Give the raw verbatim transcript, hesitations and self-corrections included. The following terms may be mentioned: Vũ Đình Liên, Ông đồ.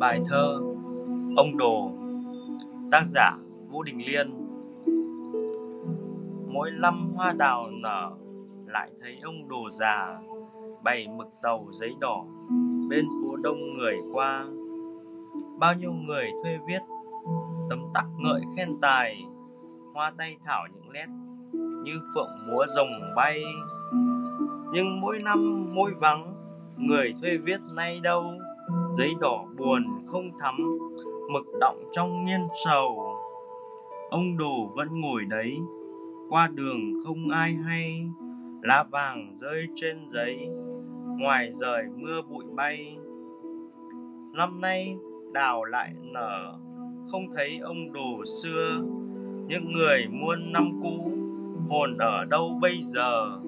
Bài thơ Ông Đồ, tác giả Vũ Đình Liên. Mỗi năm hoa đào nở, lại thấy ông đồ già bày mực tàu giấy đỏ bên phố đông người qua. Bao nhiêu người thuê viết tấm tắc ngợi khen tài, hoa tay thảo những nét như phượng múa rồng bay. Nhưng mỗi năm môi vắng, người thuê viết nay đâu, giấy đỏ buồn không thắm, mực đọng trong nghiên sầu. Ông đồ vẫn ngồi đấy, qua đường không ai hay, lá vàng rơi trên giấy, ngoài rời mưa bụi bay. Năm nay đào lại nở, không thấy ông đồ xưa, những người muôn năm cũ hồn ở đâu bây giờ.